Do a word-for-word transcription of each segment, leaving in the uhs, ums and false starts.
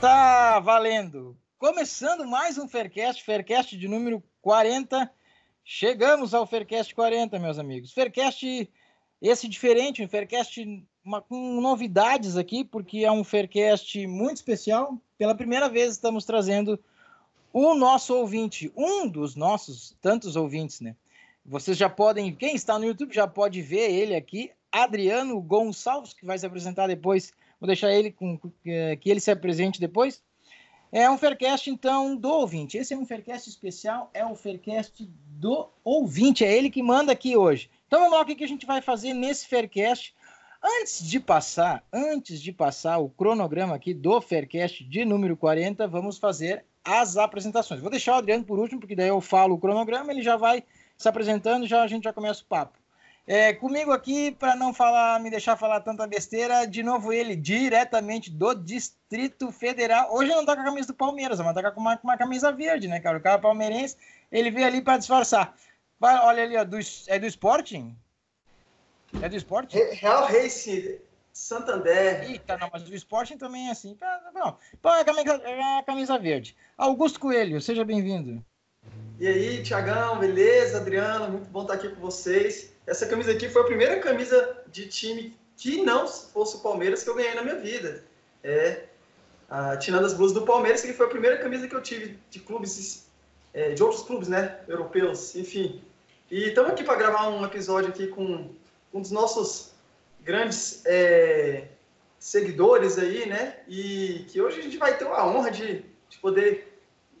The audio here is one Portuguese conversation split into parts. Tá valendo! Começando mais um Faircast, Faircast de número quarenta. Chegamos ao Faircast quarenta, meus amigos. Faircast, esse diferente, um Faircast uma, com novidades aqui, porque é um Faircast muito especial. Pela primeira vez estamos trazendo o nosso ouvinte, um dos nossos tantos ouvintes, né? Vocês já podem, quem está no YouTube já pode ver ele aqui, Adriano Gonçalves, que vai se apresentar depois. Vou deixar ele com, que ele se apresente depois. É um Faircast, então, do ouvinte. Esse é um Faircast especial, é o Faircast do ouvinte. É ele que manda aqui hoje. Então, vamos lá, o que a gente vai fazer nesse Faircast. Antes de passar, antes de passar o cronograma aqui do Faircast de número quarenta, vamos fazer as apresentações. Vou deixar o Adriano por último, porque daí eu falo o cronograma, ele já vai se apresentando, já a gente já começa o papo. É, comigo aqui, para não falar, me deixar falar tanta besteira, de novo ele, diretamente do Distrito Federal. Hoje não tá com a camisa do Palmeiras, mas tá com uma, uma camisa verde, né, cara? O cara palmeirense, ele veio ali para disfarçar. Vai, olha ali, ó, do, é do Sporting? É do Sporting? Real Racing, Santo André. Eita, não, mas do Sporting também é assim. Não, é a camisa verde. Augusto Coelho, seja bem-vindo. E aí, Thiagão, beleza? Adriano, muito bom estar aqui com vocês. Essa camisa aqui foi a primeira camisa de time que não fosse o Palmeiras que eu ganhei na minha vida. É, a, tirando as blusas do Palmeiras, que foi a primeira camisa que eu tive de clubes, é, de outros clubes, né? Europeus, enfim. E estamos aqui para gravar um episódio aqui com um dos nossos grandes é, seguidores aí, né? E que hoje a gente vai ter a honra de, de poder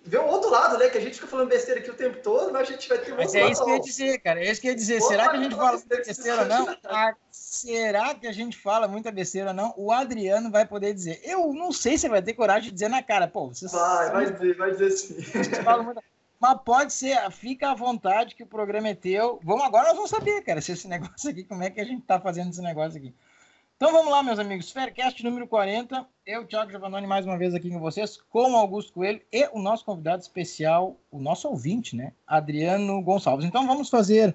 ver o outro lado, né? Que a gente fica falando besteira aqui o tempo todo, mas a gente vai ter um outro lado. Mas é isso que eu ia dizer, cara. É isso que eu ia dizer. Será que a gente fala muita besteira ou não? Ah, será que a gente fala muita besteira ou não? O Adriano vai poder dizer. Eu não sei se vai ter coragem de dizer na cara. Pô, você vai, vai dizer, vai dizer sim. Mas pode ser, fica à vontade que o programa é teu. Vamos agora, nós vamos saber, cara, se esse negócio aqui, como é que a gente tá fazendo esse negócio aqui. Então vamos lá, meus amigos, Faircast número quarenta, eu, Thiago Giovanoni, mais uma vez aqui com vocês, com Augusto Coelho e o nosso convidado especial, o nosso ouvinte, né, Adriano Gonçalves. Então vamos fazer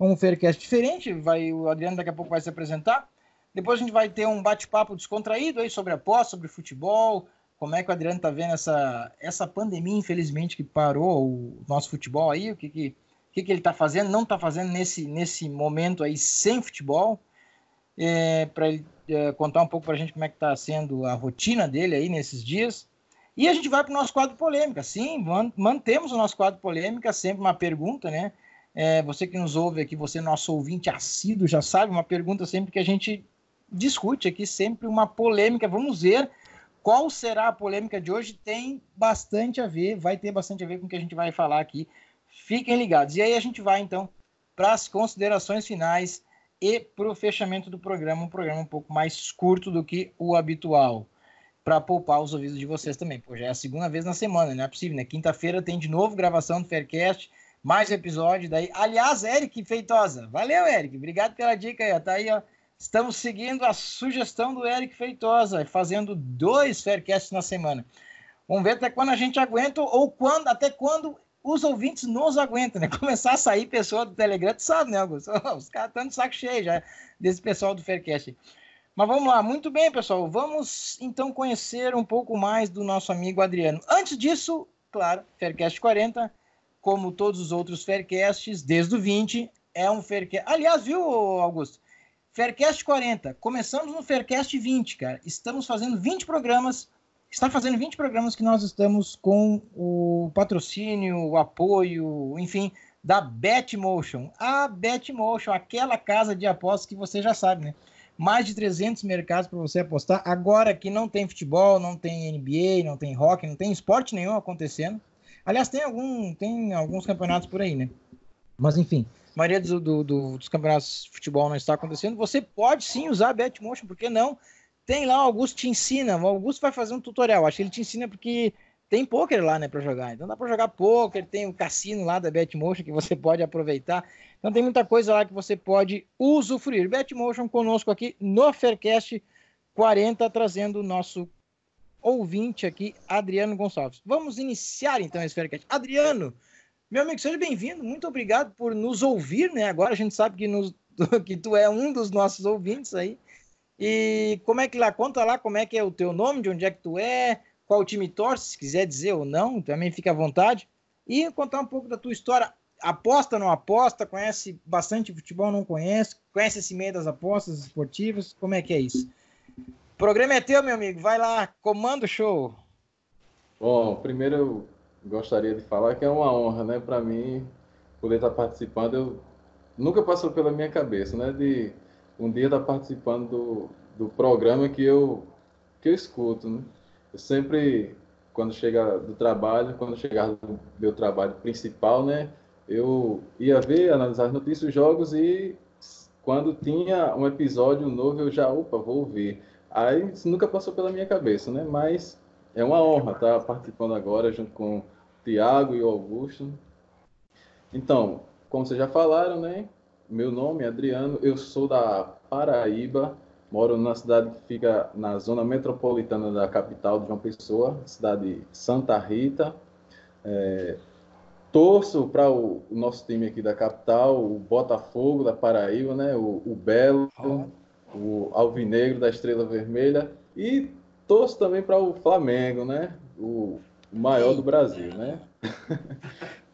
um Faircast diferente, vai, o Adriano daqui a pouco vai se apresentar, depois a gente vai ter um bate-papo descontraído aí sobre aposta, sobre futebol, como é que o Adriano está vendo essa, essa pandemia, infelizmente, que parou o nosso futebol aí, o que, que, que, que ele está fazendo, não está fazendo nesse, nesse momento aí sem futebol. É, para ele é, contar um pouco para a gente como é que está sendo a rotina dele aí nesses dias. E a gente vai para o nosso quadro polêmica. Sim, man- mantemos o nosso quadro polêmica, sempre uma pergunta, né? É, você que nos ouve aqui, você nosso ouvinte assíduo, já sabe, uma pergunta sempre que a gente discute aqui, sempre uma polêmica. Vamos ver qual será a polêmica de hoje. Tem bastante a ver, vai ter bastante a ver com o que a gente vai falar aqui. Fiquem ligados. E aí a gente vai, então, para as considerações finais e para o fechamento do programa, um programa um pouco mais curto do que o habitual, para poupar os ouvidos de vocês também. Pô, já é a segunda vez na semana, não é possível, né? Quinta-feira tem de novo gravação do Faircast, mais episódio daí. Aliás, Eric Feitosa, valeu, Eric, obrigado pela dica aí, ó. Tá aí, ó. Estamos seguindo a sugestão do Eric Feitosa, fazendo dois Faircasts na semana. Vamos ver até quando a gente aguenta, ou quando, até quando os ouvintes nos aguentam, né? Começar a sair pessoa do Telegram, tu sabe, né, Augusto? Os caras estão de saco cheio já, desse pessoal do Faircast. Mas vamos lá, muito bem, pessoal. Vamos, então, conhecer um pouco mais do nosso amigo Adriano. Antes disso, claro, Faircast quarenta, como todos os outros Faircasts, desde o vinte, é um Faircast... Aliás, viu, Augusto? Faircast quarenta, começamos no Faircast vinte, cara. Estamos fazendo vinte programas... Está fazendo vinte programas que nós estamos com o patrocínio, o apoio, enfim, da Betmotion. A Betmotion, aquela casa de apostas que você já sabe, né? Mais de trezentos mercados para você apostar. Agora que não tem futebol, não tem N B A, não tem hockey, não tem esporte nenhum acontecendo. Aliás, tem, algum, tem alguns campeonatos por aí, né? Mas, enfim, a maioria do, do, do, dos campeonatos de futebol não está acontecendo. Você pode sim usar a Betmotion, por que não? Tem lá, o Augusto te ensina, o Augusto vai fazer um tutorial, acho que ele te ensina porque tem pôquer lá, né, para jogar, então dá para jogar pôquer, tem o cassino lá da Betmotion que você pode aproveitar, então tem muita coisa lá que você pode usufruir. Betmotion conosco aqui no Faircast quarenta, trazendo o nosso ouvinte aqui, Adriano Gonçalves. Vamos iniciar então esse Faircast. Adriano, meu amigo, seja bem-vindo, muito obrigado por nos ouvir, né, agora a gente sabe que, nos, que tu é um dos nossos ouvintes aí. E como é que lá, conta lá como é que é o teu nome, de onde é que tu é, qual time torce, se quiser dizer ou não, também fica à vontade. E contar um pouco da tua história. Aposta ou não aposta? Conhece bastante futebol, não conhece? Conhece esse meio das apostas esportivas? Como é que é isso? O programa é teu, meu amigo. Vai lá, comanda o show. Bom, primeiro eu gostaria de falar que é uma honra, né? Para mim, poder estar participando. Eu... Nunca passou pela minha cabeça, né? De um dia estar participando do, do programa que eu, que eu escuto, né? Eu sempre, quando chegar do trabalho, quando chegar do meu trabalho principal, né? Eu ia ver, analisar as notícias, os jogos, e quando tinha um episódio novo, eu já, opa, vou ouvir. Aí isso nunca passou pela minha cabeça, né? Mas é uma honra estar participando agora junto com o Thiago e o Augusto. Então, como vocês já falaram, né? Meu nome é Adriano, eu sou da Paraíba, moro numa cidade que fica na zona metropolitana da capital de João Pessoa, cidade de Santa Rita. É... Torço para o nosso time aqui da capital, o Botafogo da Paraíba, né? o, o Belo, o Alvinegro da Estrela Vermelha, e torço também para o Flamengo, né? o, o maior do Brasil. Né?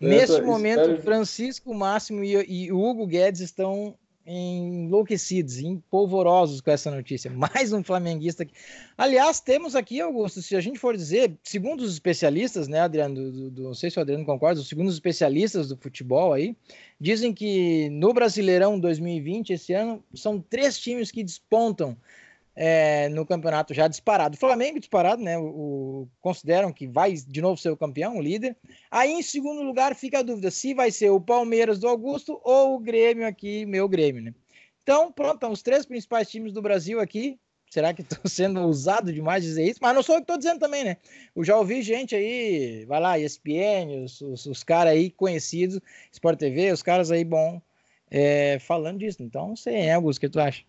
Nesse momento, espero... Francisco Máximo e, e Hugo Guedes estão enlouquecidos, empolvorosos com essa notícia. Mais um flamenguista aqui. Aliás, temos aqui, Augusto, se a gente for dizer, segundo os especialistas, né, Adriano, do, do, do, não sei se o Adriano concorda, segundo os especialistas do futebol aí, dizem que no Brasileirão dois mil e vinte, esse ano, são três times que despontam é, no campeonato já disparado. O Flamengo disparado, né, o, o, consideram que vai de novo ser o campeão, o líder. Aí, em segundo lugar, fica a dúvida se vai ser o Palmeiras do Augusto ou o Grêmio aqui, meu Grêmio, né? Então, pronto, então, os três principais times do Brasil aqui. Será que estou sendo ousado demais dizer isso? Mas não sou eu que estou dizendo também, né? Eu já ouvi gente aí, vai lá, E S P N, os, os, os caras aí conhecidos, Sport T V, os caras aí, bom, é, falando disso. Então, não sei, né, Augusto, o que tu acha?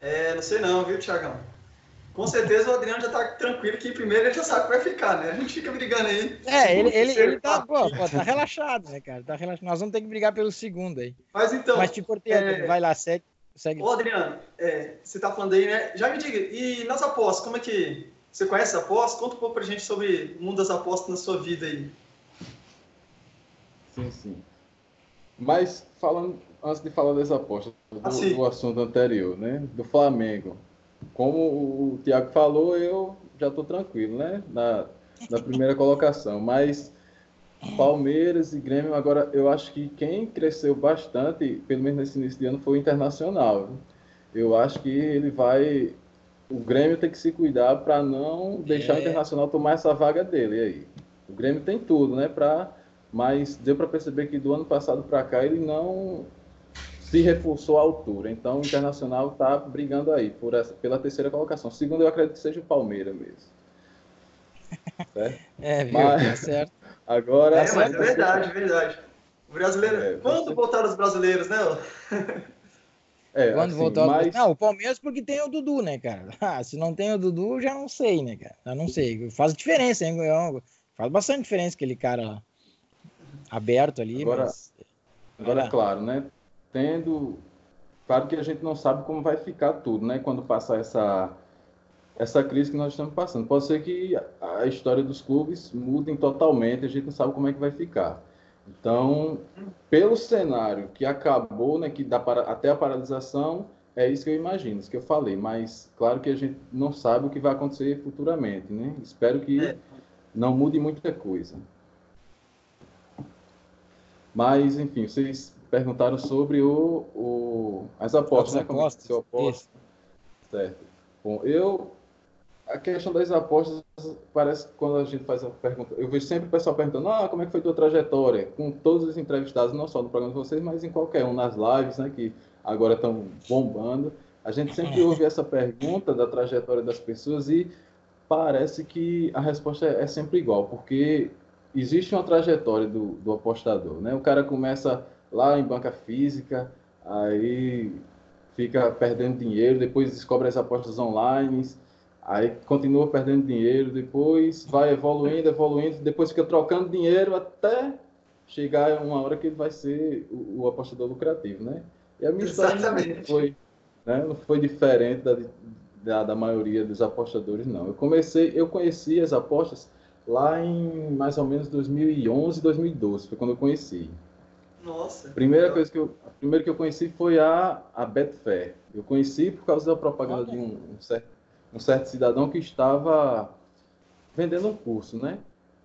É, não sei não, viu, Thiagão? Com certeza o Adriano já tá tranquilo que primeiro ele já sabe que vai ficar, né? A gente fica brigando aí. É, ele, ele, ele tá, pô, pô, tá relaxado, né, cara? Tá relaxado. Nós vamos ter que brigar pelo segundo aí. Mas então... Mas te cortei, é... vai lá, segue. segue. Ô, Adriano, é, você tá falando aí, né? Já me diga, e nas apostas, como é que... Você conhece a aposta? Conta um pouco pra gente sobre o mundo das apostas na sua vida aí. Sim, sim. Mas falando... Antes de falar das apostas, do, ah, do assunto anterior, né? Do Flamengo. Como o Thiago falou, eu já estou tranquilo, né? Na, na primeira colocação. Mas Palmeiras e Grêmio, agora eu acho que quem cresceu bastante, pelo menos nesse início de ano, foi o Internacional. Eu acho que ele vai... O Grêmio tem que se cuidar para não deixar é. o Internacional tomar essa vaga dele aí. O Grêmio tem tudo, né? Pra, mas deu para perceber que do ano passado para cá ele não... se reforçou a altura, então o Internacional está brigando aí por essa, pela terceira colocação. Segundo, eu acredito que seja o Palmeiras mesmo. Certo? É, viu? Mas... Tá certo. Agora, é, mas é verdade, é verdade. O brasileiro... É, quando você... voltaram os brasileiros, né? É, quando assim, voltaram mas... Não, o Palmeiras porque tem o Dudu, né, cara? Ah, se não tem o Dudu, já não sei, né, cara? Já não sei. Faz diferença, hein? Faz bastante diferença aquele cara aberto ali. Agora, mas... agora é claro, né? Tendo, claro que a gente não sabe como vai ficar tudo, né? Quando passar essa, essa crise que nós estamos passando. Pode ser que a história dos clubes mudem totalmente, a gente não sabe como é que vai ficar. Então, pelo cenário que acabou, né, que dá para, até a paralisação, é isso que eu imagino, isso que eu falei. Mas, claro que a gente não sabe o que vai acontecer futuramente, né? Espero que não mude muita coisa. Mas, enfim, vocês... perguntaram sobre o, o, as apostas, as né? Apostas, como é que eu aposto? Certo. Bom, eu... A questão das apostas, parece que quando a gente faz a pergunta... Eu vejo sempre o pessoal perguntando, ah, como é que foi a tua trajetória? Com todos os entrevistados, não só no programa de vocês, mas em qualquer um, nas lives, né? Que agora estão bombando. A gente sempre ouve essa pergunta da trajetória das pessoas e parece que a resposta é, é sempre igual, porque existe uma trajetória do, do apostador, né? O cara começa... lá em banca física, aí fica perdendo dinheiro, depois descobre as apostas online, aí continua perdendo dinheiro, depois vai evoluindo, evoluindo, depois fica trocando dinheiro até chegar uma hora que ele vai ser o, o apostador lucrativo, né? E a minha história não foi, né, não foi diferente da, da, da maioria dos apostadores, não. Eu comecei, eu conheci as apostas lá em mais ou menos dois mil e onze, dois mil e doze, foi quando eu conheci. Nossa. Primeira coisa que eu, a primeira que eu conheci foi a, a Betfair. Eu conheci por causa da propaganda okay. de um, um, certo, um certo cidadão que estava vendendo um curso, né?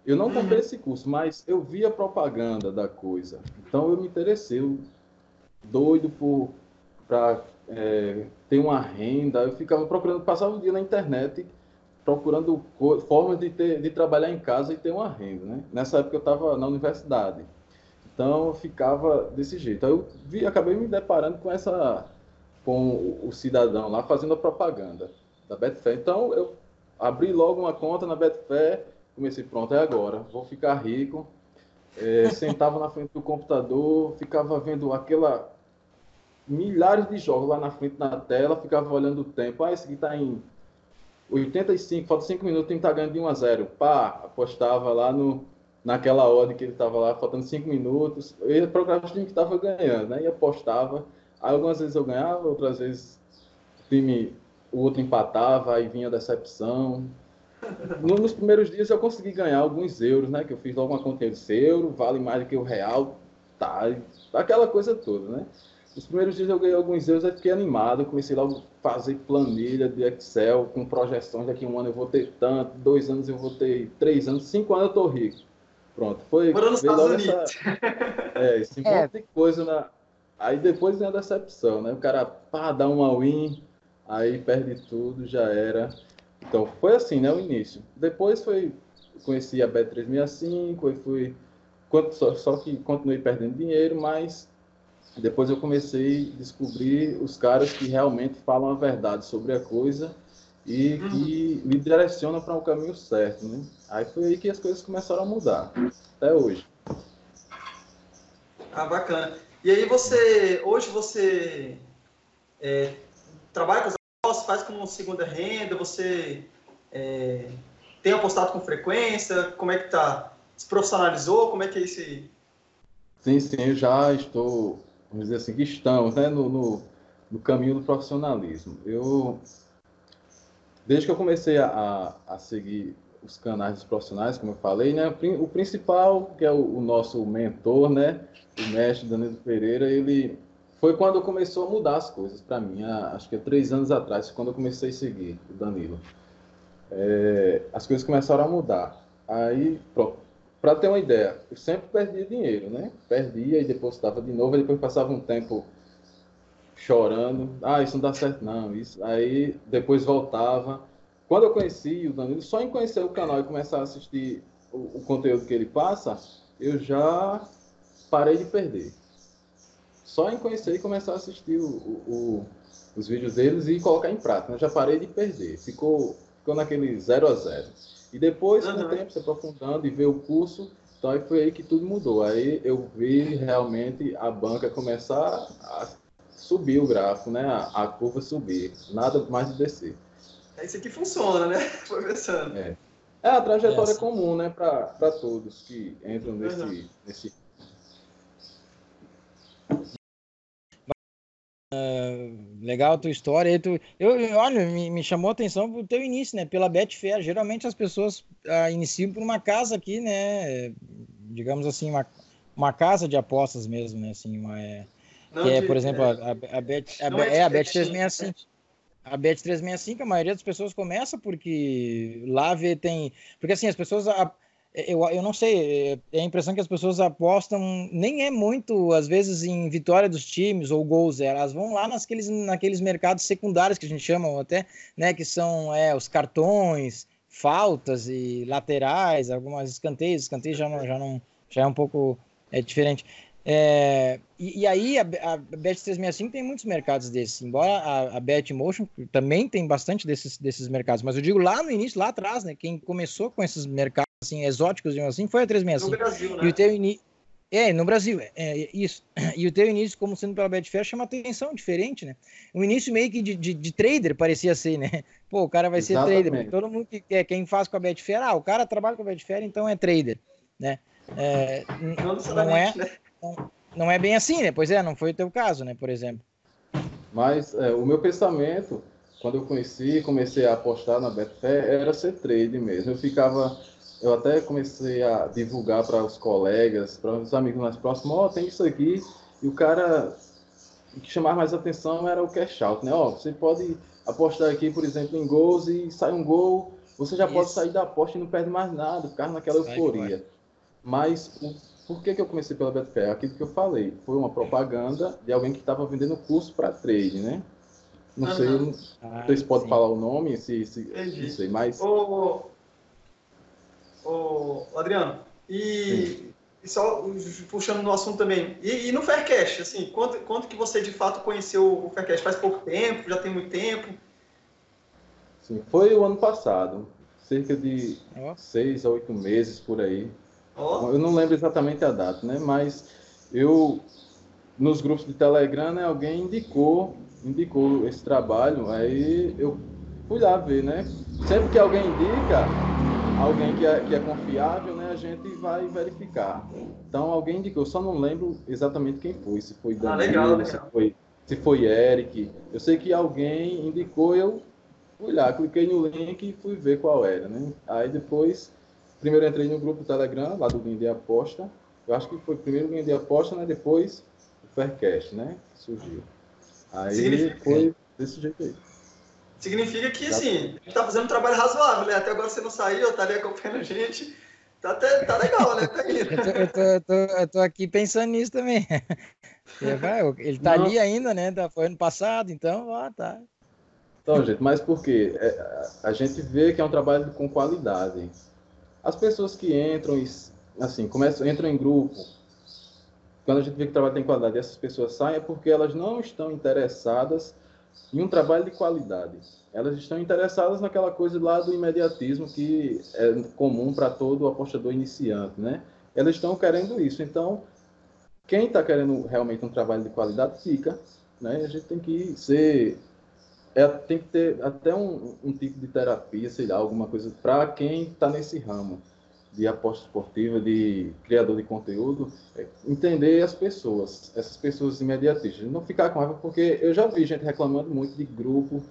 Eu não comprei esse curso, mas eu vi a propaganda da coisa. Então eu me interessei, eu, doido por para é, ter uma renda. Eu ficava procurando, passava o dia na internet procurando co- formas de ter, de trabalhar em casa e ter uma renda, né? Nessa época eu estava na universidade. Então eu ficava desse jeito. Aí eu vi, acabei me deparando com essa, com o, o cidadão lá fazendo a propaganda da Betfair. Então eu abri logo uma conta na Betfair, comecei, pronto, é agora, vou ficar rico. É, sentava na frente do computador, ficava vendo aquela milhares de jogos lá na frente na tela, ficava olhando o tempo. Ah, esse aqui tá em oitenta e cinco, falta cinco minutos, tem que tá ganhando de um a zero. Pá, apostava lá no naquela odd que ele estava lá, faltando cinco minutos, eu ia procurar o time que estava ganhando, né? E apostava. Aí, algumas vezes eu ganhava, outras vezes o time, o outro empatava, aí vinha a decepção. No, nos primeiros dias eu consegui ganhar alguns euros, né? Que eu fiz logo uma conta de euro, vale mais do que o real, tá? Aquela coisa toda, né? Nos primeiros dias eu ganhei alguns euros, aí fiquei animado, comecei logo a fazer planilha de Excel com projeções, daqui a um ano eu vou ter tanto, dois anos eu vou ter, três anos, cinco anos eu tô rico. Pronto, foi... Morando nos Estados Unidos. Essa, é, esse é. monte de coisa, na... aí depois vem a decepção, né? O cara, pá, dá uma win, aí perde tudo, já era. Então, foi assim, né, o início. Depois foi, conheci a Bet trezentos e sessenta e cinco, e fui... Só, só que continuei perdendo dinheiro, mas depois eu comecei a descobrir os caras que realmente falam a verdade sobre a coisa e que me direcionam para o caminho certo, né? Aí foi aí que as coisas começaram a mudar, até hoje. Ah, bacana. E aí você, hoje você é, trabalha com as apostas, faz como segunda renda, você é, tem apostado com frequência, como é que tá? Se profissionalizou, como é que é isso aí? Sim, sim, eu já estou, vamos dizer assim, que estamos, né, no, no, no caminho do profissionalismo. Eu... Desde que eu comecei a, a, a seguir os canais dos profissionais, como eu falei, né? O principal, que é o, o nosso mentor, né? O mestre Danilo Pereira, ele foi quando começou a mudar as coisas para mim. Há, acho que é três anos atrás, quando eu comecei a seguir o Danilo. É, as coisas começaram a mudar. Aí, para ter uma ideia, eu sempre perdia dinheiro, né? Perdia e depositava de novo, e depois passava um tempo chorando, ah, isso não dá certo não, isso. Aí depois voltava. Quando eu conheci o Danilo, só em conhecer o canal e começar a assistir o, o conteúdo que ele passa, eu já parei de perder. Só em conhecer e começar a assistir o, o, o, os vídeos deles e colocar em prática, né? Já parei de perder, ficou, ficou naquele zero a zero. E depois, com o tempo, se aprofundando e ver o curso, então aí foi aí que tudo mudou. Aí eu vi realmente a banca começar a subir o gráfico, né? A, a curva subir, nada mais de descer. É isso aqui funciona, né? Foi pensando. É, é a trajetória Essa. comum, né? Para todos que entram nesse... Uhum. nesse... Uh, legal a tua história. Aí tu... eu, eu, olha, me, me chamou a atenção pro teu início, né? Pela Betfair. Geralmente as pessoas ah, iniciam por uma casa aqui, né? Digamos assim, uma, uma casa de apostas mesmo, né? Assim, uma... É... Não, que é, de, por exemplo, é, a, a, Bet, a, é, é a Bet trezentos e sessenta e cinco. A Bet trezentos e sessenta e cinco, a maioria das pessoas começa porque lá vê, tem... Porque assim, as pessoas... A, eu, eu não sei, é a impressão que as pessoas apostam, nem é muito, às vezes, em vitória dos times ou gols. Elas vão lá naqueles, naqueles mercados secundários que a gente chama até, né? Que são é, os cartões, faltas e laterais, algumas escanteios. Escanteios já, não, já, não, já é um pouco é, diferente. É, e, e aí a, a Bet trezentos e sessenta e cinco tem muitos mercados desses, embora a, a Betmotion também tem bastante desses, desses mercados, mas eu digo lá no início, lá atrás, né, quem começou com esses mercados assim, exóticos, digamos assim, foi a trezentos e sessenta e cinco. No Brasil, né? E o teu ini... É, no Brasil, é, é isso. E o teu início, como sendo pela Betfair, chama atenção, diferente, né? Um início meio que de, de, de trader parecia ser, né? Pô, o cara vai Exatamente. ser trader, todo mundo que quer, quem faz com a Betfair, ah, o cara trabalha com a Betfair, então é trader, né? É, não, não é... Né? Não, não é bem assim, né? Pois é, não foi o teu caso, né? Por exemplo. Mas é, o meu pensamento Quando eu conheci, comecei a apostar na Betfair, era ser trade mesmo. Eu ficava, eu até comecei a divulgar para os colegas, para os amigos mais próximos, ó, oh, tem isso aqui. E o cara, o que chamava mais atenção era o cash out, né? Ó, oh, você pode apostar aqui, por exemplo, em gols e sai um gol, você já isso. pode sair da aposta e não perde mais nada, ficar naquela euforia. Vai, Mas o, por que, que eu comecei pela Betfair? Aquilo que eu falei, foi uma propaganda de alguém que estava vendendo curso para trade, né? Não ah, sei, não. Ah, vocês podem falar o nome, se, se, não sei, mas... Ô, ô, ô Adriano, e, e só puxando no assunto também, e, e no Faircast, assim, quanto, quanto que você de fato conheceu o Faircast? Faz pouco tempo, já tem muito tempo? Sim, foi o ano passado, cerca de oh. seis a oito meses por aí. Oh. Eu não lembro exatamente a data, né? Mas eu, nos grupos de Telegram, né, alguém indicou... indicou esse trabalho, aí eu fui lá ver, né? Sempre que alguém indica, alguém que é, que é confiável, né? A gente vai verificar. Então, alguém indicou, eu só não lembro exatamente quem foi, se foi Danilo, ah, legal, legal. Se, foi, se foi Eric. Eu sei que alguém indicou, eu fui lá, cliquei no link e fui ver qual era, né? Aí depois, primeiro eu entrei no grupo Telegram, lá do Guindei Aposta. Eu acho que foi primeiro o Guindei Aposta, né? Depois o Faircast, né? Surgiu. Aí significa, foi desse jeito aí. Significa que, assim, a gente está fazendo um trabalho razoável, né? Até agora você não saiu, tá ali acompanhando a gente. Tá, até, tá legal, né? Tá eu, tô, eu, tô, eu, tô, eu tô aqui pensando nisso também. Ele tá não. ali ainda, né? Foi ano passado, então, ó, tá. Então, gente, mas por quê? É, a gente vê que é um trabalho com qualidade. As pessoas que entram, e, assim, começam, entram em grupo... Quando a gente vê que o trabalho tem qualidade e essas pessoas saem, é porque elas não estão interessadas em um trabalho de qualidade. Elas estão interessadas naquela coisa lá do imediatismo que é comum para todo apostador iniciante, né? Elas estão querendo isso. Então, quem está querendo realmente um trabalho de qualidade, fica, né? A gente tem que ser... É, tem que ter até um, um tipo de terapia, sei lá, alguma coisa para quem está nesse ramo de aposta esportiva, de criador de conteúdo, entender as pessoas, essas pessoas imediatistas. Não ficar com raiva, porque eu já vi gente reclamando muito de grupo.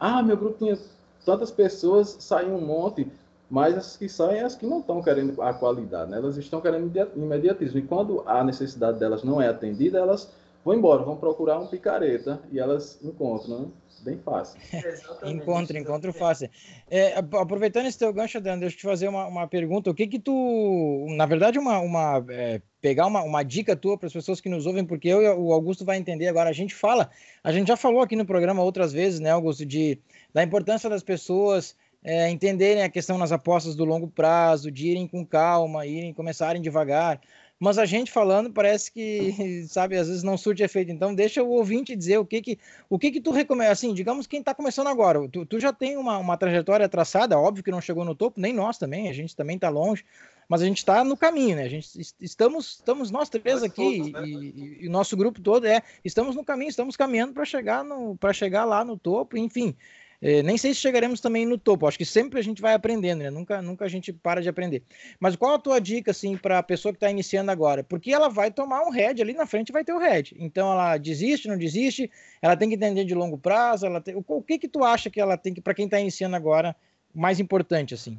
Ah, meu grupo tinha tantas pessoas, saiu um monte, mas as que saem é as que não estão querendo a qualidade, né? Elas estão querendo imediatismo. E quando a necessidade delas não é atendida, elas vão embora, vão procurar um picareta e elas encontram, né? Bem fácil. É, encontro, encontro fácil. É, aproveitando esse teu gancho, Adriano, deixa eu te fazer uma, uma pergunta. O que que tu... Na verdade, uma, uma, é, pegar uma, uma dica tua para as pessoas que nos ouvem, porque eu e o Augusto vai entender agora. A gente fala, a gente já falou aqui no programa outras vezes, né, Augusto, de, da importância das pessoas é, entenderem a questão nas apostas do longo prazo, de irem com calma, irem começarem devagar. Mas a gente falando parece que, sabe, às vezes não surte efeito. Então, deixa o ouvinte dizer o que que, o que, que tu recomenda. Assim, digamos quem está começando agora. Tu, tu já tem uma, uma trajetória traçada, óbvio que não chegou no topo, nem nós também, a gente também está longe, mas a gente está no caminho, né? A gente, estamos, estamos nós três aqui todos, né? e, e o nosso grupo todo é, estamos no caminho, estamos caminhando para chegar, chegar lá no topo, enfim... É, nem sei se chegaremos também no topo, acho que sempre a gente vai aprendendo, né? Nunca, nunca a gente para de aprender. Mas qual a tua dica, assim, para a pessoa que está iniciando agora? Porque ela vai tomar um head, ali na frente vai ter o head. Então ela desiste, não desiste, ela tem que entender de longo prazo, ela tem... o que que tu acha que ela tem que, para quem está iniciando agora, mais importante, assim?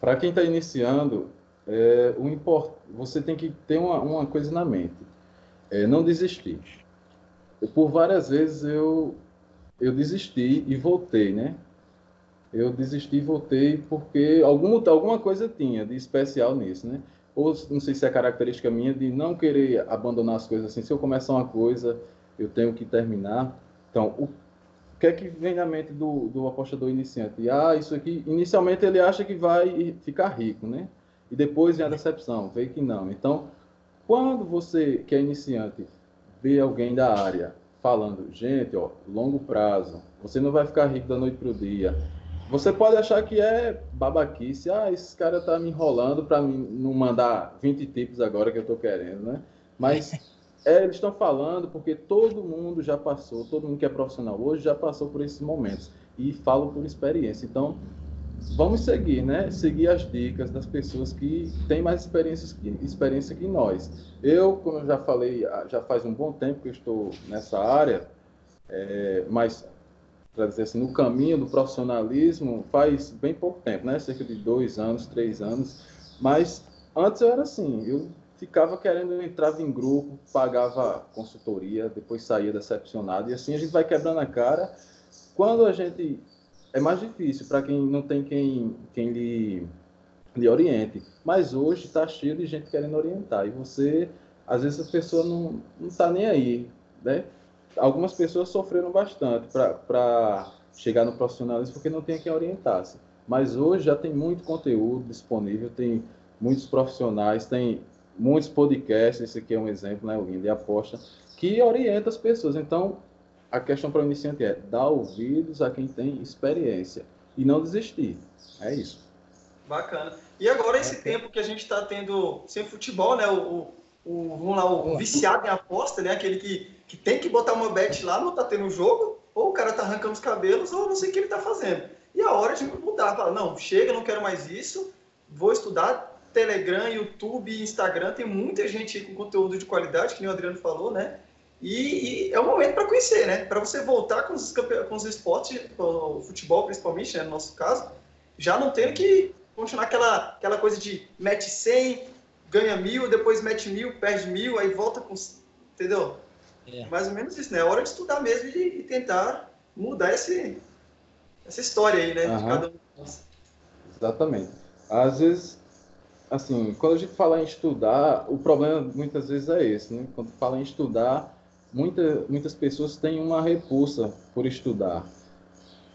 Para quem está iniciando, é, o import... você tem que ter uma, uma coisa na mente, é, não desistir. Por várias vezes eu... Eu desisti e voltei, né? Eu desisti e voltei porque algum, alguma coisa tinha de especial nisso, né? Ou não sei se é característica minha de não querer abandonar as coisas assim. Se eu começar uma coisa, eu tenho que terminar. Então, o, o que é que vem na mente do, do apostador iniciante? Ah, isso aqui... Inicialmente ele acha que vai ficar rico, né? E depois vem a decepção, vê que não. Então, quando você, que é iniciante, vê alguém da área... falando, gente, ó, longo prazo, você não vai ficar rico da noite para o dia. Você pode achar que é babaquice, ah, esse cara tá me enrolando para não mandar vinte tips agora que eu tô querendo, né? Mas é, eles estão falando porque todo mundo já passou, todo mundo que é profissional hoje já passou por esses momentos e falo por experiência. Então, vamos seguir, né? Seguir as dicas das pessoas que têm mais experiência que, experiência que nós. Eu, como eu já falei, já faz um bom tempo que eu estou nessa área, é, mas para dizer assim, no caminho do profissionalismo faz bem pouco tempo, né? Cerca de dois anos, três anos. Mas antes eu era assim, eu ficava querendo, eu entrava em grupo, pagava consultoria, depois saía decepcionado. E assim a gente vai quebrando a cara. Quando a gente... É mais difícil para quem não tem quem, quem lhe, lhe oriente. Mas hoje está cheio de gente querendo orientar. E você, às vezes, a pessoa não está nem aí, né? Algumas pessoas sofreram bastante para chegar no profissionalismo porque não tinha quem orientasse. Mas hoje já tem muito conteúdo disponível, tem muitos profissionais, tem muitos podcasts, esse aqui é um exemplo, né, o Guindei Aposta, que orienta as pessoas. Então, a questão para o iniciante é dar ouvidos a quem tem experiência e não desistir. É isso. Bacana. E agora esse Bacana. tempo que a gente está tendo sem futebol, né, o, o, vamos lá, o viciado em aposta, né, aquele que que tem que botar uma bet lá, não tá tendo jogo, ou o cara tá arrancando os cabelos, ou não sei o que ele tá fazendo. E a hora de mudar, fala, não, chega, não quero mais isso, vou estudar Telegram, YouTube, Instagram, tem muita gente aí com conteúdo de qualidade, que nem o Adriano falou, né? E, e é o momento para conhecer, né? Para você voltar com os, com os esportes, com o futebol principalmente, né, no nosso caso, já não tendo que continuar aquela, aquela coisa de mete cem, ganha mil, depois mete mil, perde mil, aí volta com... Entendeu? É. Mais ou menos isso, né? É hora de estudar mesmo e, e tentar mudar esse, essa história aí, né? Uhum. De cada um. Exatamente. Às vezes, assim, quando a gente fala em estudar, o problema muitas vezes é esse, né? Quando fala em estudar, muita, muitas pessoas têm uma repulsa por estudar.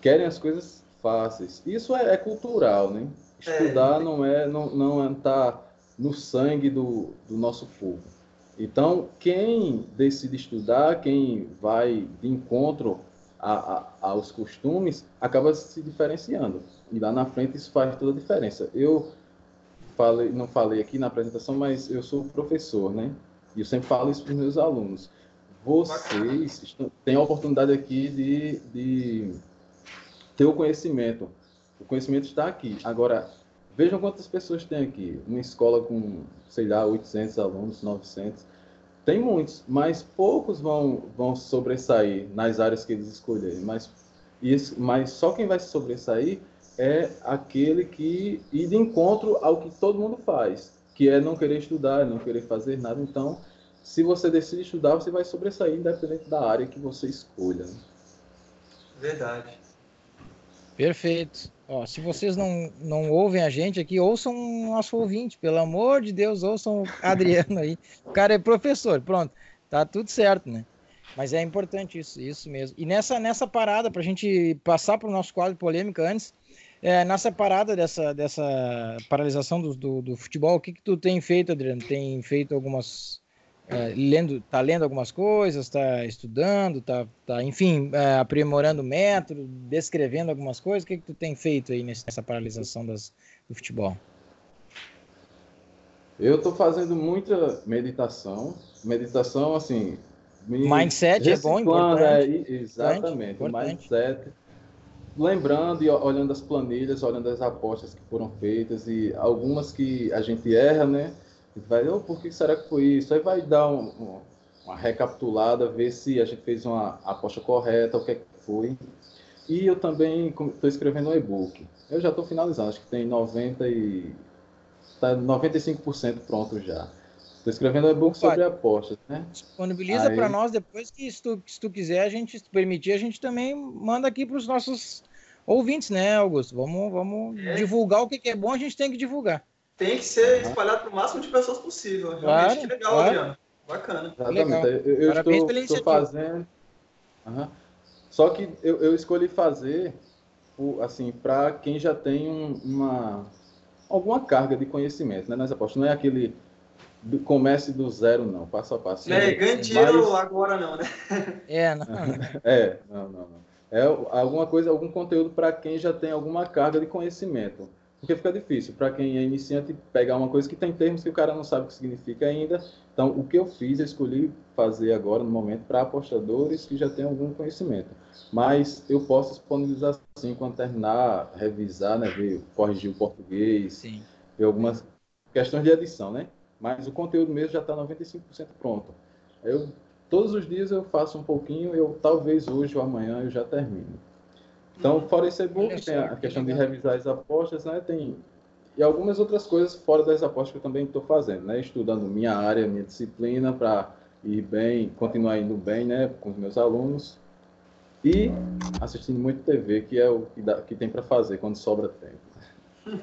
Querem as coisas fáceis. Isso é, é cultural, né? Estudar é. não é, não, não tá no sangue do, do nosso povo. Então, quem decide estudar, quem vai de encontro a, a, aos costumes, acaba se diferenciando. E lá na frente isso faz toda a diferença. Eu falei, não falei aqui na apresentação, mas eu sou professor, né? E eu sempre falo isso para os meus alunos. Vocês estão, têm a oportunidade aqui de, de ter o conhecimento. O conhecimento está aqui. Agora... Vejam quantas pessoas tem aqui. Uma escola com, sei lá, oitocentos alunos, novecentos. Tem muitos, mas poucos vão, vão sobressair nas áreas que eles escolherem. Mas, isso, mas só quem vai se sobressair é aquele que ir de encontro ao que todo mundo faz, que é não querer estudar, não querer fazer nada. Então, se você decide estudar, você vai sobressair independente da área que você escolha. Verdade. Perfeito. Ó, se vocês não, não ouvem a gente aqui, ouçam o nosso ouvinte, pelo amor de Deus, ouçam o Adriano aí. O cara é professor, pronto, tá tudo certo, né? Mas é importante isso, isso mesmo. E nessa, nessa parada, pra gente passar pro nosso quadro polêmica antes, é, nessa parada dessa, dessa paralisação do, do, do futebol, o que que tu tem feito, Adriano? Tem feito algumas... É, lendo, tá lendo algumas coisas, tá estudando, tá, tá enfim, é, aprimorando o método, descrevendo algumas coisas. O que que tu tem feito aí nessa paralisação das, do futebol? Eu tô fazendo muita meditação, meditação assim... Me mindset é bom, importante. É, exatamente, importante. Mindset. Lembrando e olhando as planilhas, olhando as apostas que foram feitas e algumas que a gente erra, né? Vai, oh, por que será que foi isso? Aí vai dar um, um, uma recapitulada, ver se a gente fez uma aposta correta, o que é que foi. E eu também estou escrevendo um e-book. Eu já estou finalizando, acho que tem noventa e, tá noventa e cinco por cento pronto já. Estou escrevendo um e-book sobre apostas, né? Disponibiliza para nós depois que, se tu, se tu quiser, a gente, se tu permitir, a gente também manda aqui para os nossos ouvintes, né, Augusto? Vamos, vamos é. divulgar o que é bom, a gente tem que divulgar. Tem que ser espalhado para o máximo de pessoas possível. Realmente claro, que legal, claro. Adriano. Bacana. Exatamente. Legal. Eu, eu estou, estou fazendo... Uhum. Só que eu, eu escolhi fazer assim, para quem já tem um, uma... alguma carga de conhecimento, né? Nas apostas. Não é aquele do, comece do zero, não. Passo a passo. Não é ganha dinheiro mas... agora, não, né? É, não. é, não, não, não. É alguma coisa, algum conteúdo para quem já tem alguma carga de conhecimento. Porque fica difícil para quem é iniciante pegar uma coisa que tem termos que o cara não sabe o que significa ainda. Então, o que eu fiz, eu escolhi fazer agora, no momento, para apostadores que já têm algum conhecimento. Mas eu posso disponibilizar, assim, quando terminar, revisar, né, ver, corrigir o português, Sim. ver algumas questões de edição, né? Mas o conteúdo mesmo já está noventa e cinco por cento pronto. Eu, todos os dias eu faço um pouquinho, eu talvez hoje ou amanhã eu já termino. Então, fora isso é bom que tem a questão de revisar as apostas, né? Tem... E algumas outras coisas fora das apostas que eu também estou fazendo, né? Estudando minha área, minha disciplina, para ir bem, continuar indo bem, né? Com os meus alunos. E assistindo muito T V, que é o que, dá, que tem para fazer quando sobra tempo.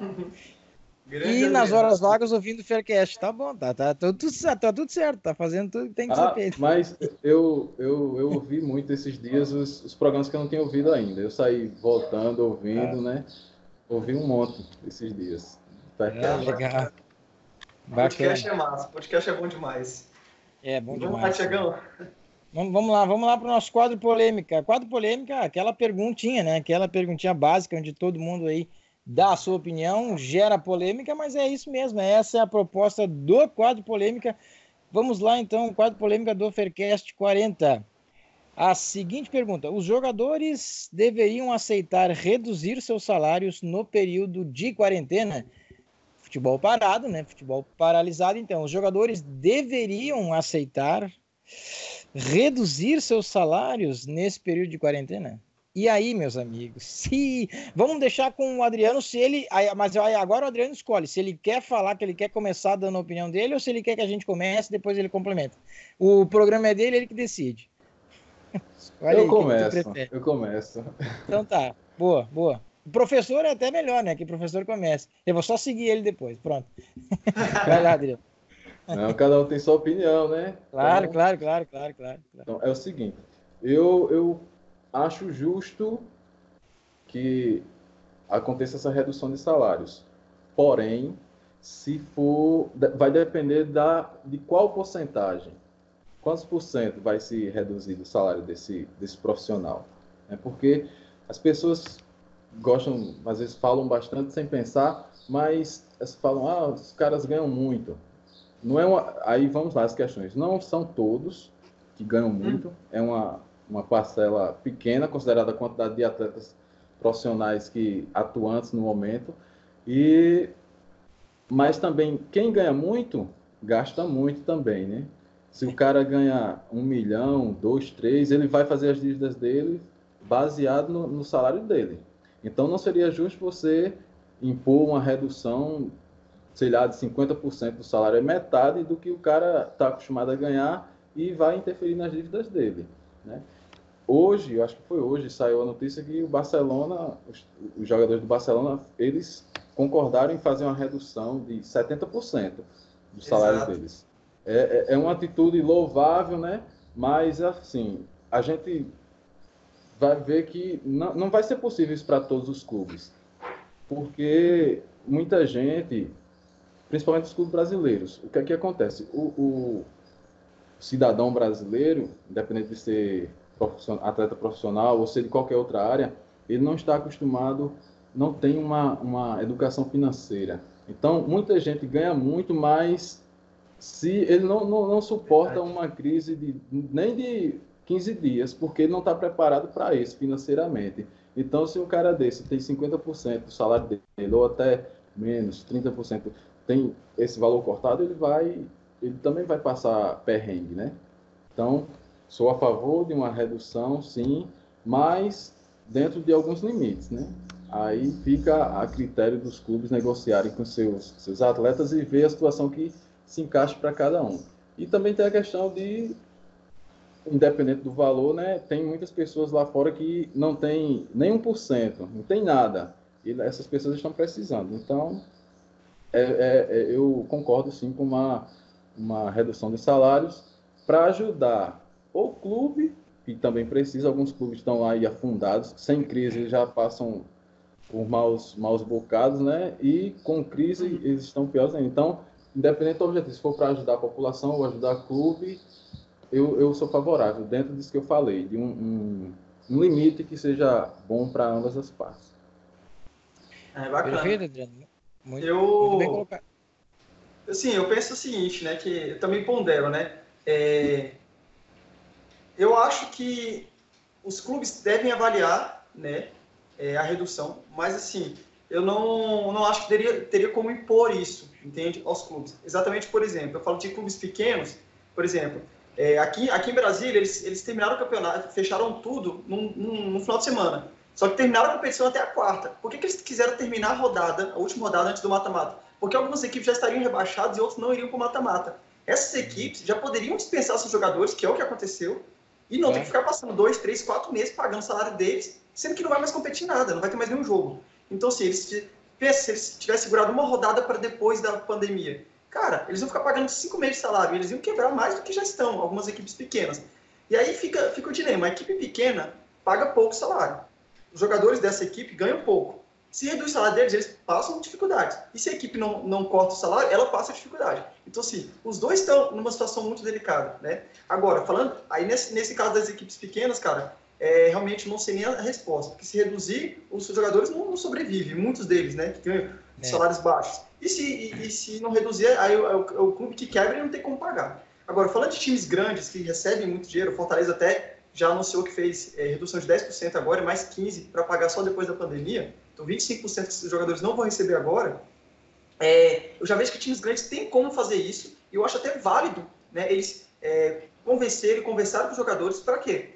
E nas horas vagas ouvindo o Faircast, tá bom, tá, tá, tá, tudo, tá tudo certo, tá fazendo tudo que tem que ser feito. Ah, mas eu, eu, eu ouvi muito esses dias os, os programas que eu não tinha ouvido ainda. Eu saí voltando, ouvindo, ah. né? Ouvi um monte esses dias. Faircast. É, legal. Podcast é massa, podcast é bom demais. É, bom vamos demais. Lá, Thiagão. Vamos, vamos lá, vamos lá para o nosso quadro polêmica. Quadro polêmica, aquela perguntinha, né? Aquela perguntinha básica onde todo mundo aí dá a sua opinião, gera polêmica, mas é isso mesmo, essa é a proposta do quadro polêmica. Vamos lá então, quadro polêmica do Faircast quarenta. A seguinte pergunta: os jogadores deveriam aceitar reduzir seus salários no período de quarentena? Futebol parado, né? Futebol paralisado. Então, os jogadores deveriam aceitar reduzir seus salários nesse período de quarentena? E aí, meus amigos, se... vamos deixar com o Adriano, se ele... mas agora o Adriano escolhe se ele quer falar, que ele quer começar dando a opinião dele, ou se ele quer que a gente comece, depois ele complementa. O programa é dele, ele que decide. Olha eu aí, começo, eu começo. Então tá, boa, boa. O professor é até melhor, né, que o professor comece. Eu vou só seguir ele depois, pronto. Vai lá, Adriano. Não, cada um tem sua opinião, né? Claro, então, claro, claro, claro, claro. Então, é o seguinte, eu... eu... acho justo que aconteça essa redução de salários. Porém, se for, vai depender da, de qual porcentagem. Quantos por cento vai se reduzir do salário desse, desse profissional? É porque as pessoas gostam, às vezes falam bastante sem pensar, mas falam, ah, os caras ganham muito. Não é uma, aí vamos lá as questões. Não são todos que ganham muito, é uma... uma parcela pequena, considerada a quantidade de atletas profissionais que atuantes no momento. E, mas também, quem ganha muito, gasta muito também, né? Se o cara ganha um milhão, dois, três, ele vai fazer as dívidas dele baseado no, no salário dele. Então, não seria justo você impor uma redução, sei lá, de cinquenta por cento do salário, é metade do que o cara está acostumado a ganhar e vai interferir nas dívidas dele, né? Hoje, eu acho que foi hoje, saiu a notícia que o Barcelona, os, os jogadores do Barcelona, eles concordaram em fazer uma redução de setenta por cento do salário Exato. Deles. É, é, é uma atitude louvável, né? Mas, assim, a gente vai ver que não, não vai ser possível isso para todos os clubes. Porque muita gente, principalmente os clubes brasileiros, o que é que acontece? O... o cidadão brasileiro, independente de ser profissional, atleta profissional ou ser de qualquer outra área, ele não está acostumado, não tem uma, uma educação financeira. Então, muita gente ganha muito, mas se ele não, não, não suporta uma crise de, nem de quinze dias, porque ele não está preparado para isso financeiramente. Então, se um cara desse tem cinquenta por cento do salário dele, ou até menos, trinta por cento, tem esse valor cortado, ele vai... ele também vai passar perrengue, né? Então, sou a favor de uma redução, sim, mas dentro de alguns limites, né? Aí fica a critério dos clubes negociarem com seus, seus atletas e ver a situação que se encaixa para cada um. E também tem a questão de, independente do valor, né? Tem muitas pessoas lá fora que não tem nem um por cento, não tem nada. E essas pessoas estão precisando. Então, é, é, é, eu concordo, sim, com uma... uma redução de salários para ajudar o clube, que também precisa. Alguns clubes estão aí afundados, sem crise já passam por maus, maus bocados, né? E com crise eles estão piores ainda. Então, independente do objetivo, se for para ajudar a população ou ajudar o clube, eu, eu sou favorável, dentro disso que eu falei, de um, um, um limite que seja bom para ambas as partes. É bacana. Perfeito, Adriano. Muito, eu... muito bem colocado. Assim, eu penso o seguinte, né, que eu também pondero, né, é, eu acho que os clubes devem avaliar, né, é, a redução, mas assim, eu não, não acho que teria, teria como impor isso, entende, aos clubes. Exatamente, por exemplo, eu falo de clubes pequenos, por exemplo, é, aqui, aqui em Brasília, eles, eles terminaram o campeonato, fecharam tudo num, num, num final de semana. Só que terminaram a competição até a quarta. Por que, que eles quiseram terminar a rodada, a última rodada antes do mata-mata? Porque algumas equipes já estariam rebaixadas e outras não iriam para o mata-mata. Essas equipes já poderiam dispensar seus jogadores, que é o que aconteceu, e não é. Tem que ficar passando dois, três, quatro meses pagando o salário deles, sendo que não vai mais competir nada, não vai ter mais nenhum jogo. Então, se eles, se eles tivessem segurado uma rodada para depois da pandemia, cara, eles iam ficar pagando cinco meses de salário, eles iam quebrar mais do que já estão, algumas equipes pequenas. E aí fica, fica o dilema, a equipe pequena paga pouco salário. Os jogadores dessa equipe ganham pouco. Se reduz o salário deles, eles passam dificuldades. E se a equipe não, não corta o salário, ela passa dificuldade. Então, assim, os dois estão numa situação muito delicada, né? Agora, falando, aí nesse, nesse caso das equipes pequenas, cara, é, realmente não sei nem a resposta. Porque se reduzir, os jogadores não, não sobrevivem, muitos deles, né? Que têm é. salários baixos. E se, e, e se não reduzir, aí é o, é o clube que quebra e não tem como pagar. Agora, falando de times grandes que recebem muito dinheiro, o Fortaleza até já anunciou que fez é, redução de dez por cento agora, mais quinze por cento para pagar só depois da pandemia. Então, vinte e cinco por cento dos jogadores não vão receber agora. É, eu já vejo que times grandes têm como fazer isso, e eu acho até válido, né, eles é, convencerem, conversarem com os jogadores para quê?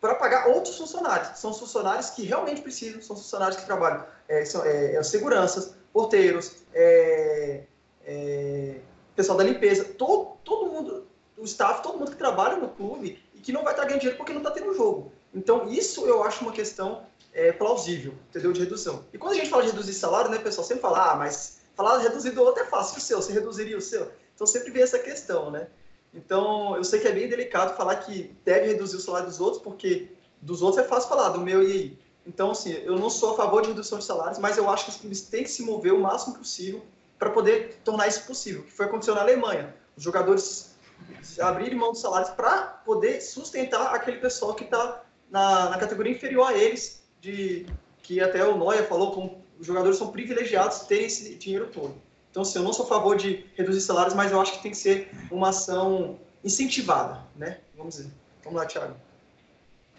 Para pagar outros funcionários. São funcionários que realmente precisam, são funcionários que trabalham. É, são é, seguranças, porteiros, é, é, pessoal da limpeza, todo, todo mundo, o staff, todo mundo que trabalha no clube, que não vai estar ganhando dinheiro porque não está tendo jogo. Então, isso eu acho uma questão é, plausível, entendeu? De redução. E quando a gente fala de reduzir salário, né, pessoal, sempre fala, ah, mas falar de reduzir do outro é fácil, o seu, você reduziria o seu? Então, sempre vem essa questão, né? Então, eu sei que é bem delicado falar que deve reduzir o salário dos outros, porque dos outros é fácil falar, do meu e aí. Então, assim, eu não sou a favor de redução de salários, mas eu acho que os clubes têm que se mover o máximo possível para poder tornar isso possível, que foi aconteceu na Alemanha. Os jogadores abrir mão dos salários para poder sustentar aquele pessoal que está na, na categoria inferior a eles, de, que até o Noia falou, como os jogadores são privilegiados de terem esse dinheiro todo. Então, assim, eu não sou a favor de reduzir salários, mas eu acho que tem que ser uma ação incentivada, né? Vamos dizer. Vamos lá, Thiago.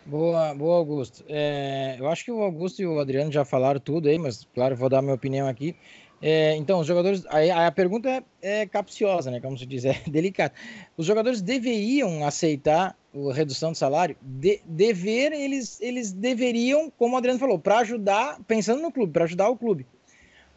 Boa, boa, Augusto. É, eu acho que o Augusto e o Adriano já falaram tudo aí, mas, claro, vou dar a minha opinião aqui. É, então, os jogadores... A, a pergunta é, é capciosa, né? Como se diz, é delicada. Os jogadores deveriam aceitar a redução de salário? De, dever, eles, eles deveriam, como o Adriano falou, para ajudar, pensando no clube, para ajudar o clube.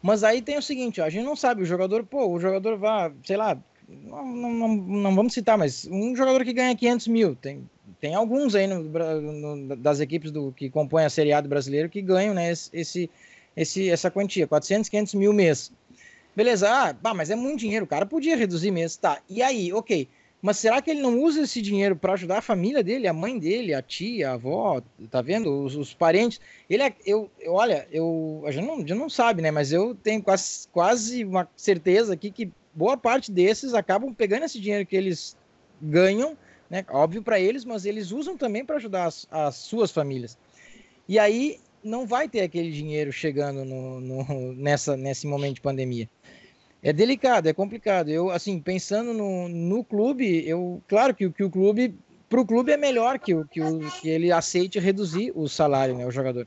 Mas aí tem o seguinte, ó, a gente não sabe, o jogador, pô, o jogador vai, sei lá, não, não, não vamos citar, mas um jogador que ganha quinhentos mil, tem, tem alguns aí no, no, das equipes do, que compõem a Série A do brasileiro que ganham, né, esse... esse Esse, essa quantia, quatrocentos, quinhentos mil mês. Beleza, ah, bah, mas é muito dinheiro, o cara podia reduzir mês, tá, e aí, ok, mas será que ele não usa esse dinheiro para ajudar a família dele, a mãe dele, a tia, a avó, tá vendo, os, os parentes, ele é, eu, eu, olha, eu, a gente não, a gente não sabe, né, mas eu tenho quase, quase uma certeza aqui que boa parte desses acabam pegando esse dinheiro que eles ganham, né, óbvio para eles, mas eles usam também para ajudar as, as suas famílias, e aí não vai ter aquele dinheiro chegando no, no, nessa, nesse momento de pandemia. É delicado, é complicado. Eu, assim, pensando no, no clube, eu, claro que, que o clube, para o clube é melhor que, que, o, que ele aceite reduzir o salário, né, o jogador.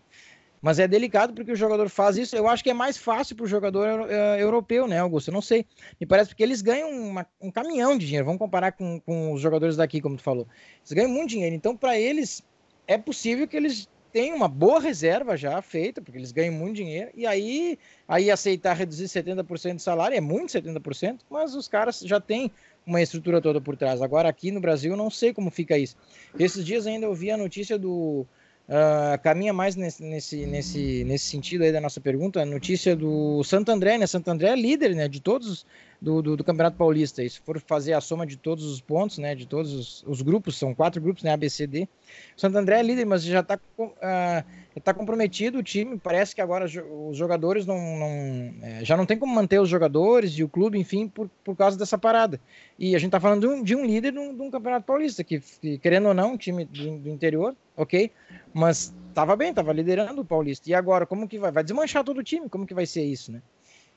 Mas é delicado porque o jogador faz isso. Eu acho que é mais fácil para o jogador uh, europeu, né, Augusto? Eu não sei. Me parece porque eles ganham uma, um caminhão de dinheiro. Vamos comparar com, com os jogadores daqui, como tu falou. Eles ganham muito dinheiro. Então, para eles, é possível que eles tem uma boa reserva já feita, porque eles ganham muito dinheiro, e aí, aí aceitar reduzir setenta por cento do salário é muito setenta por cento, mas os caras já têm uma estrutura toda por trás. Agora aqui no Brasil não sei como fica isso. Esses dias ainda eu vi a notícia do... Uh, caminha mais nesse, nesse, nesse, nesse sentido aí da nossa pergunta, a notícia do Santo André, né? Santo André é líder, né, de todos do, do, do Campeonato Paulista, e se for fazer a soma de todos os pontos, né, de todos os, os grupos, são quatro grupos, né, A, B, C, D. O Santo André é líder, mas já está uh, tá comprometido o time, parece que agora os jogadores não, não é, já não tem como manter os jogadores e o clube, enfim, por, por causa dessa parada. E a gente está falando de um, de um líder de um, de um Campeonato Paulista, que, que querendo ou não, um time do, do interior, ok, mas tava bem, tava liderando o Paulista, e agora como que vai? Vai desmanchar todo o time, como que vai ser isso, né?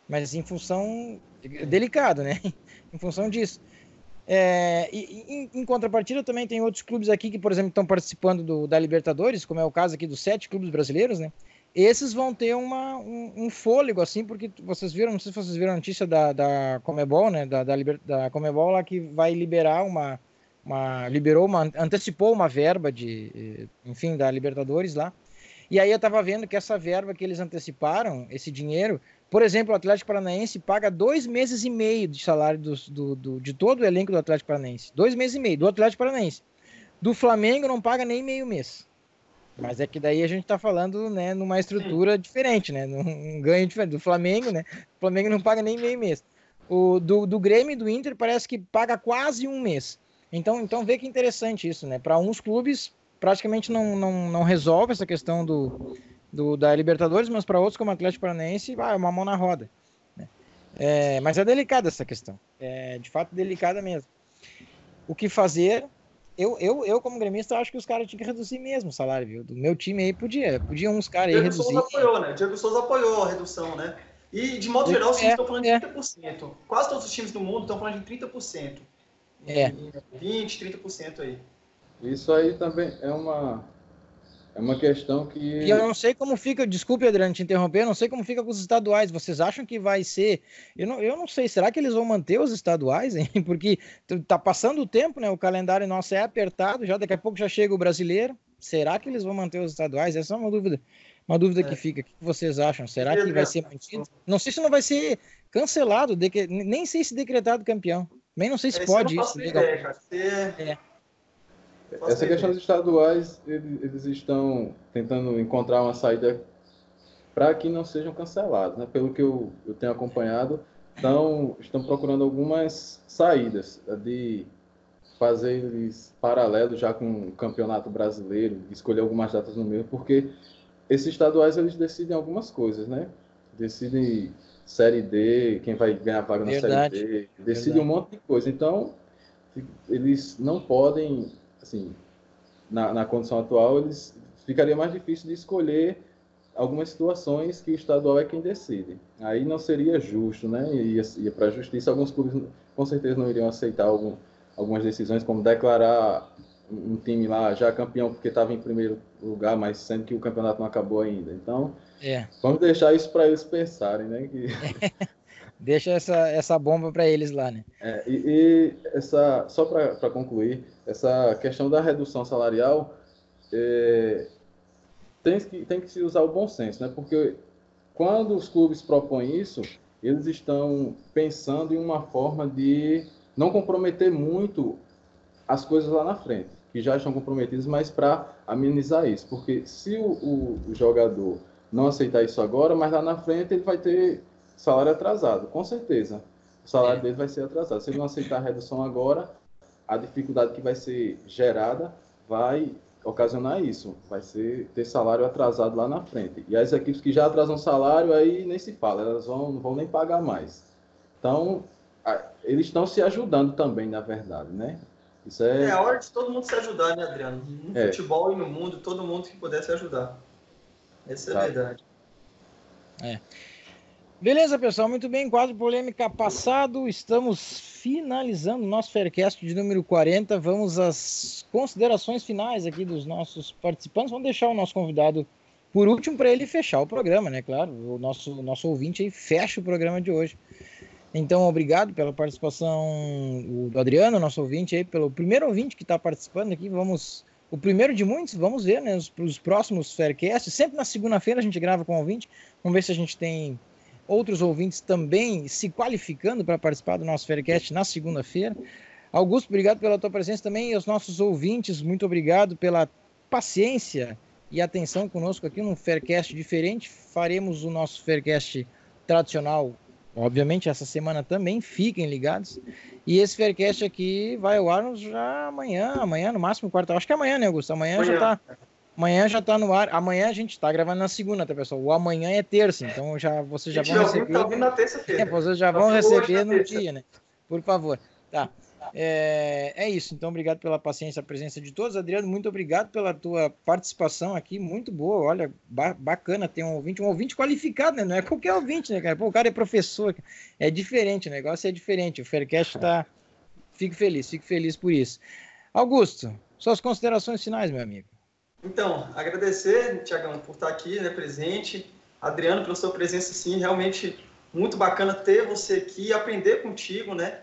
Mas em função, delicado, né? Em função disso. É, e, em, em contrapartida também tem outros clubes aqui que, por exemplo, estão participando do, da Libertadores, como é o caso aqui dos sete clubes brasileiros, né? Esses vão ter uma, um, um fôlego, assim, porque vocês viram, não sei se vocês viram a notícia da, da CONMEBOL, né? Da, da, Liber, da CONMEBOL lá que vai liberar uma... Uma, liberou, uma, antecipou uma verba de, enfim, da Libertadores lá, E aí eu estava vendo que essa verba que eles anteciparam, esse dinheiro, por exemplo, o Atlético Paranaense paga dois meses e meio de salário do, do, do, de todo o elenco do Atlético Paranaense. Dois meses e meio do Atlético Paranaense. Do Flamengo não paga nem meio mês. Mas é que daí a gente está falando, né, numa estrutura diferente, né, num ganho diferente. Do Flamengo, né, o Flamengo não paga nem meio mês. O, do, do Grêmio e do Inter parece que paga quase um mês. Então, então vê que interessante isso, né? Para uns clubes praticamente não, não, não resolve essa questão do, do, da Libertadores, mas para outros, como o Atlético Paranaense, vai, ah, é uma mão na roda. Né? É, mas é delicada essa questão. É, de fato, delicada mesmo. O que fazer... Eu, eu, eu, como gremista, acho que os caras tinham que reduzir mesmo o salário, viu? Do meu time aí podia. Podiam uns caras aí Diego reduzir. Souza apoiou, né? Diego Souza apoiou a redução, né? E, de modo geral, os times estão falando é. de trinta por cento. Quase todos os times do mundo estão falando de trinta por cento. É. vinte por cento, trinta por cento aí. Isso aí também é uma, é uma questão que... E eu não sei como fica... Desculpe, Adriano, te interromper. Eu não sei como fica com os estaduais. Vocês acham que vai ser... Eu não, eu não sei. Será que eles vão manter os estaduais, hein? Porque tá passando o tempo, né? O calendário nosso é apertado. Já daqui a pouco já chega o brasileiro. Será que eles vão manter os estaduais? Essa é uma dúvida. Uma dúvida é. que fica. O que vocês acham? Será que vai ser mantido? Não sei se não vai ser cancelado, de... nem sei se decretado campeão. Bem, não sei se Esse pode isso. Ideia, cara. É. Essa questão dos estaduais, eles estão tentando encontrar uma saída para que não sejam cancelados, né? Pelo que eu, eu tenho acompanhado, então, estão procurando algumas saídas de fazer eles paralelos já com o Campeonato Brasileiro, escolher algumas datas no meio, porque esses estaduais eles decidem algumas coisas, né? Decidem Série D, quem vai ganhar vaga na Série D, decide um monte de coisa. Então, eles não podem, assim, na, na condição atual, eles ficaria mais difícil de escolher algumas situações que o estadual é quem decide. Aí não seria justo, né? Ia, ia para a justiça, alguns clubes com certeza não iriam aceitar algum, algumas decisões, como declarar um time lá já campeão porque estava em primeiro lugar, mas sendo que o campeonato não acabou ainda. Então, é. vamos deixar isso para eles pensarem, né? Que... Deixa essa, essa bomba para eles lá, né? É, e, e essa, só para concluir, essa questão da redução salarial, é, tem, que, tem que se usar o bom senso, né? Porque quando os clubes propõem isso, eles estão pensando em uma forma de não comprometer muito as coisas lá na frente, que já estão comprometidas, mas para amenizar isso. Porque se o, o, o jogador não aceitar isso agora, mas lá na frente ele vai ter salário atrasado, com certeza. O salário é. dele vai ser atrasado. Se ele não aceitar a redução agora, a dificuldade que vai ser gerada vai ocasionar isso. Vai ser ter salário atrasado lá na frente. E as equipes que já atrasam salário, aí nem se fala, elas vão, não vão nem pagar mais. Então, eles estão se ajudando também, na verdade, né? Isso é... é a hora de todo mundo se ajudar, né, Adriano? No é. futebol e no mundo, todo mundo que puder se ajudar. Essa tá. é a verdade. É. Beleza, pessoal. Muito bem. Quadro polêmica passado. Estamos finalizando o nosso Faircast de número quarenta. Vamos às considerações finais aqui dos nossos participantes. Vamos deixar o nosso convidado por último para ele fechar o programa, né? Claro, o nosso, nosso ouvinte aí fecha o programa de hoje. Então, obrigado pela participação do Adriano, nosso ouvinte aí, pelo primeiro ouvinte que está participando aqui. Vamos, o primeiro de muitos, vamos ver, né? Os, os próximos Faircasts. Sempre na segunda-feira a gente grava com o ouvinte. Vamos ver se a gente tem outros ouvintes também se qualificando para participar do nosso Faircast na segunda-feira. Augusto, obrigado pela tua presença também. E aos nossos ouvintes, muito obrigado pela paciência e atenção conosco aqui num Faircast diferente. Faremos o nosso Faircast tradicional, obviamente, essa semana também, fiquem ligados. E esse Faircast aqui vai ao ar já amanhã, amanhã no máximo quarta. Acho que é amanhã, né, Augusto? Amanhã, amanhã. já tá amanhã já tá no ar. Amanhã a gente tá gravando na segunda, tá, pessoal? O amanhã é terça, então já, vocês já vão receber. Tá vindo na terça-feira. É, vocês já vão receber no dia, né? Por favor. Tá. É, é isso, então obrigado pela paciência, a presença de todos. Adriano, muito obrigado pela tua participação aqui, muito boa, olha, ba- bacana ter um ouvinte, um ouvinte qualificado, né? Não é qualquer ouvinte, né, cara? Pô, o cara é professor, é diferente, o negócio é diferente, o Faircast tá... Fico feliz, fico feliz por isso. Augusto, suas considerações finais, meu amigo. Então, agradecer, Thiagão, por estar aqui, né, presente, Adriano, pela sua presença, sim, realmente muito bacana ter você aqui, aprender contigo, né?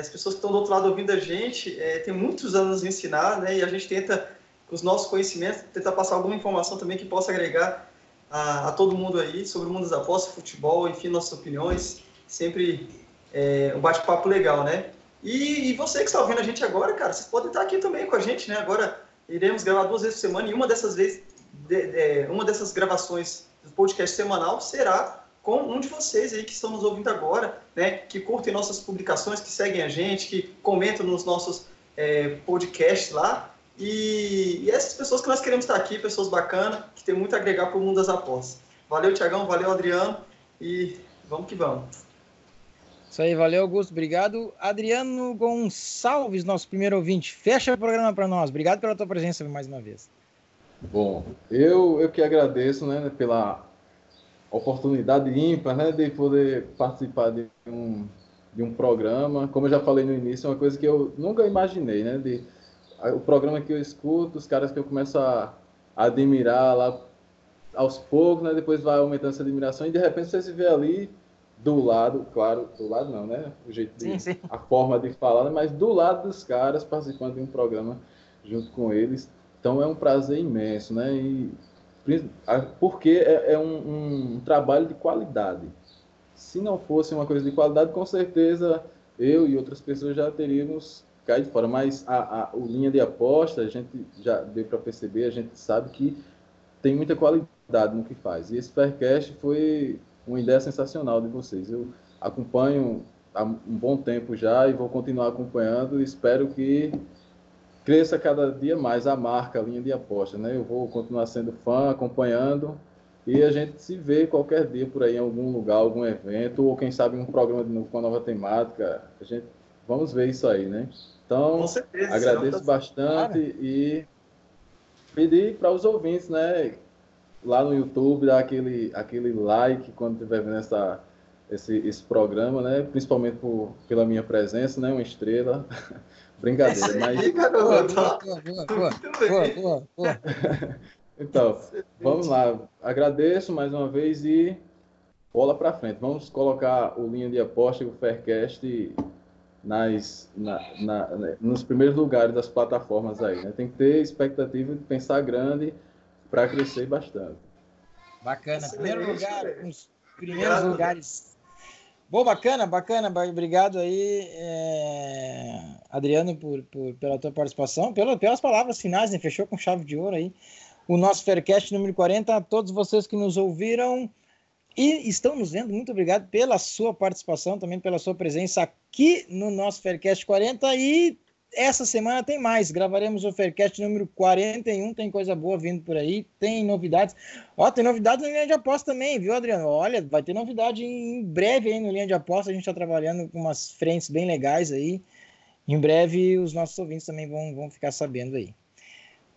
As pessoas que estão do outro lado ouvindo a gente, é, tem muitos anos a ensinar, né? E a gente tenta com os nossos conhecimentos, tentar passar alguma informação também que possa agregar a, a todo mundo aí sobre o mundo das apostas, futebol, enfim, nossas opiniões. Sempre é, um bate-papo legal, né? E, e você que está ouvindo a gente agora, cara, vocês podem estar aqui também com a gente, né? Agora iremos gravar duas vezes por semana e uma dessas vezes, de, de, uma dessas gravações do podcast semanal será com um de vocês aí que estão nos ouvindo agora, né? Que curtem nossas publicações, que seguem a gente, que comentam nos nossos é, podcasts lá. E, e essas pessoas que nós queremos estar aqui, pessoas bacanas, que tem muito a agregar para o mundo das apostas. Valeu, Thiagão, valeu, Adriano, e vamos que vamos. Isso aí, valeu, Augusto, obrigado. Adriano Gonçalves, nosso primeiro ouvinte, fecha o programa para nós. Obrigado pela tua presença mais uma vez. Bom, eu, eu que agradeço, né, pela oportunidade ímpar, né, de poder participar de um, de um programa. Como eu já falei no início, é uma coisa que eu nunca imaginei, né, de o programa que eu escuto, os caras que eu começo a admirar lá aos poucos, né? Depois vai aumentando essa admiração e de repente você se vê ali do lado, claro, do lado não, né? O jeito de, sim, sim. A forma de falar, né? Mas do lado dos caras participando de um programa junto com eles. Então é um prazer imenso, né? E, porque é, é um, um trabalho de qualidade. Se não fosse uma coisa de qualidade, com certeza eu e outras pessoas já teríamos cai de fora, mas a, a, o linha de aposta, a gente já deu para perceber, a gente sabe que tem muita qualidade no que faz. E esse Faircast foi uma ideia sensacional de vocês. Eu acompanho há um bom tempo já e vou continuar acompanhando e espero que cresça cada dia mais a marca, a linha de aposta, né? Eu vou continuar sendo fã, acompanhando e a gente se vê qualquer dia por aí em algum lugar, algum evento ou quem sabe um programa de novo com a nova temática. A gente vamos ver isso aí, né? Então, com certeza, agradeço bastante claro. E pedir para os ouvintes, né? Lá no YouTube, dar aquele, aquele like quando estiver vendo essa, esse, esse programa, né? Principalmente por, pela minha presença, né? Uma estrela. Brincadeira, mas... Então, vamos lá. Agradeço mais uma vez e bola para frente. Vamos colocar o Linha de Aposta e o Faircast e... Nas, na, na, nos primeiros lugares das plataformas aí, né? Tem que ter expectativa de pensar grande para crescer bastante. Bacana, primeiro lugar, os primeiros lugares. Bom, bacana, bacana, obrigado aí, é, Adriano, por, por, pela tua participação, pelas, pelas palavras finais, né? Fechou com chave de ouro aí. O nosso Faircast número quarenta, a todos vocês que nos ouviram, e estão nos vendo, muito obrigado pela sua participação, também pela sua presença aqui no nosso Faircast quarenta. E essa semana tem mais, gravaremos o Faircast número quarenta e um, tem coisa boa vindo por aí, tem novidades. Ó, tem novidades no Linha de Aposta também, viu, Adriano? Olha, vai ter novidade em breve aí no Linha de Aposta, a gente está trabalhando com umas frentes bem legais aí. Em breve os nossos ouvintes também vão, vão ficar sabendo aí.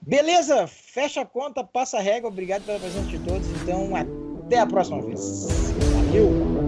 Beleza, fecha a conta, passa a régua, obrigado pela presença de todos, então até a próxima vez. Valeu!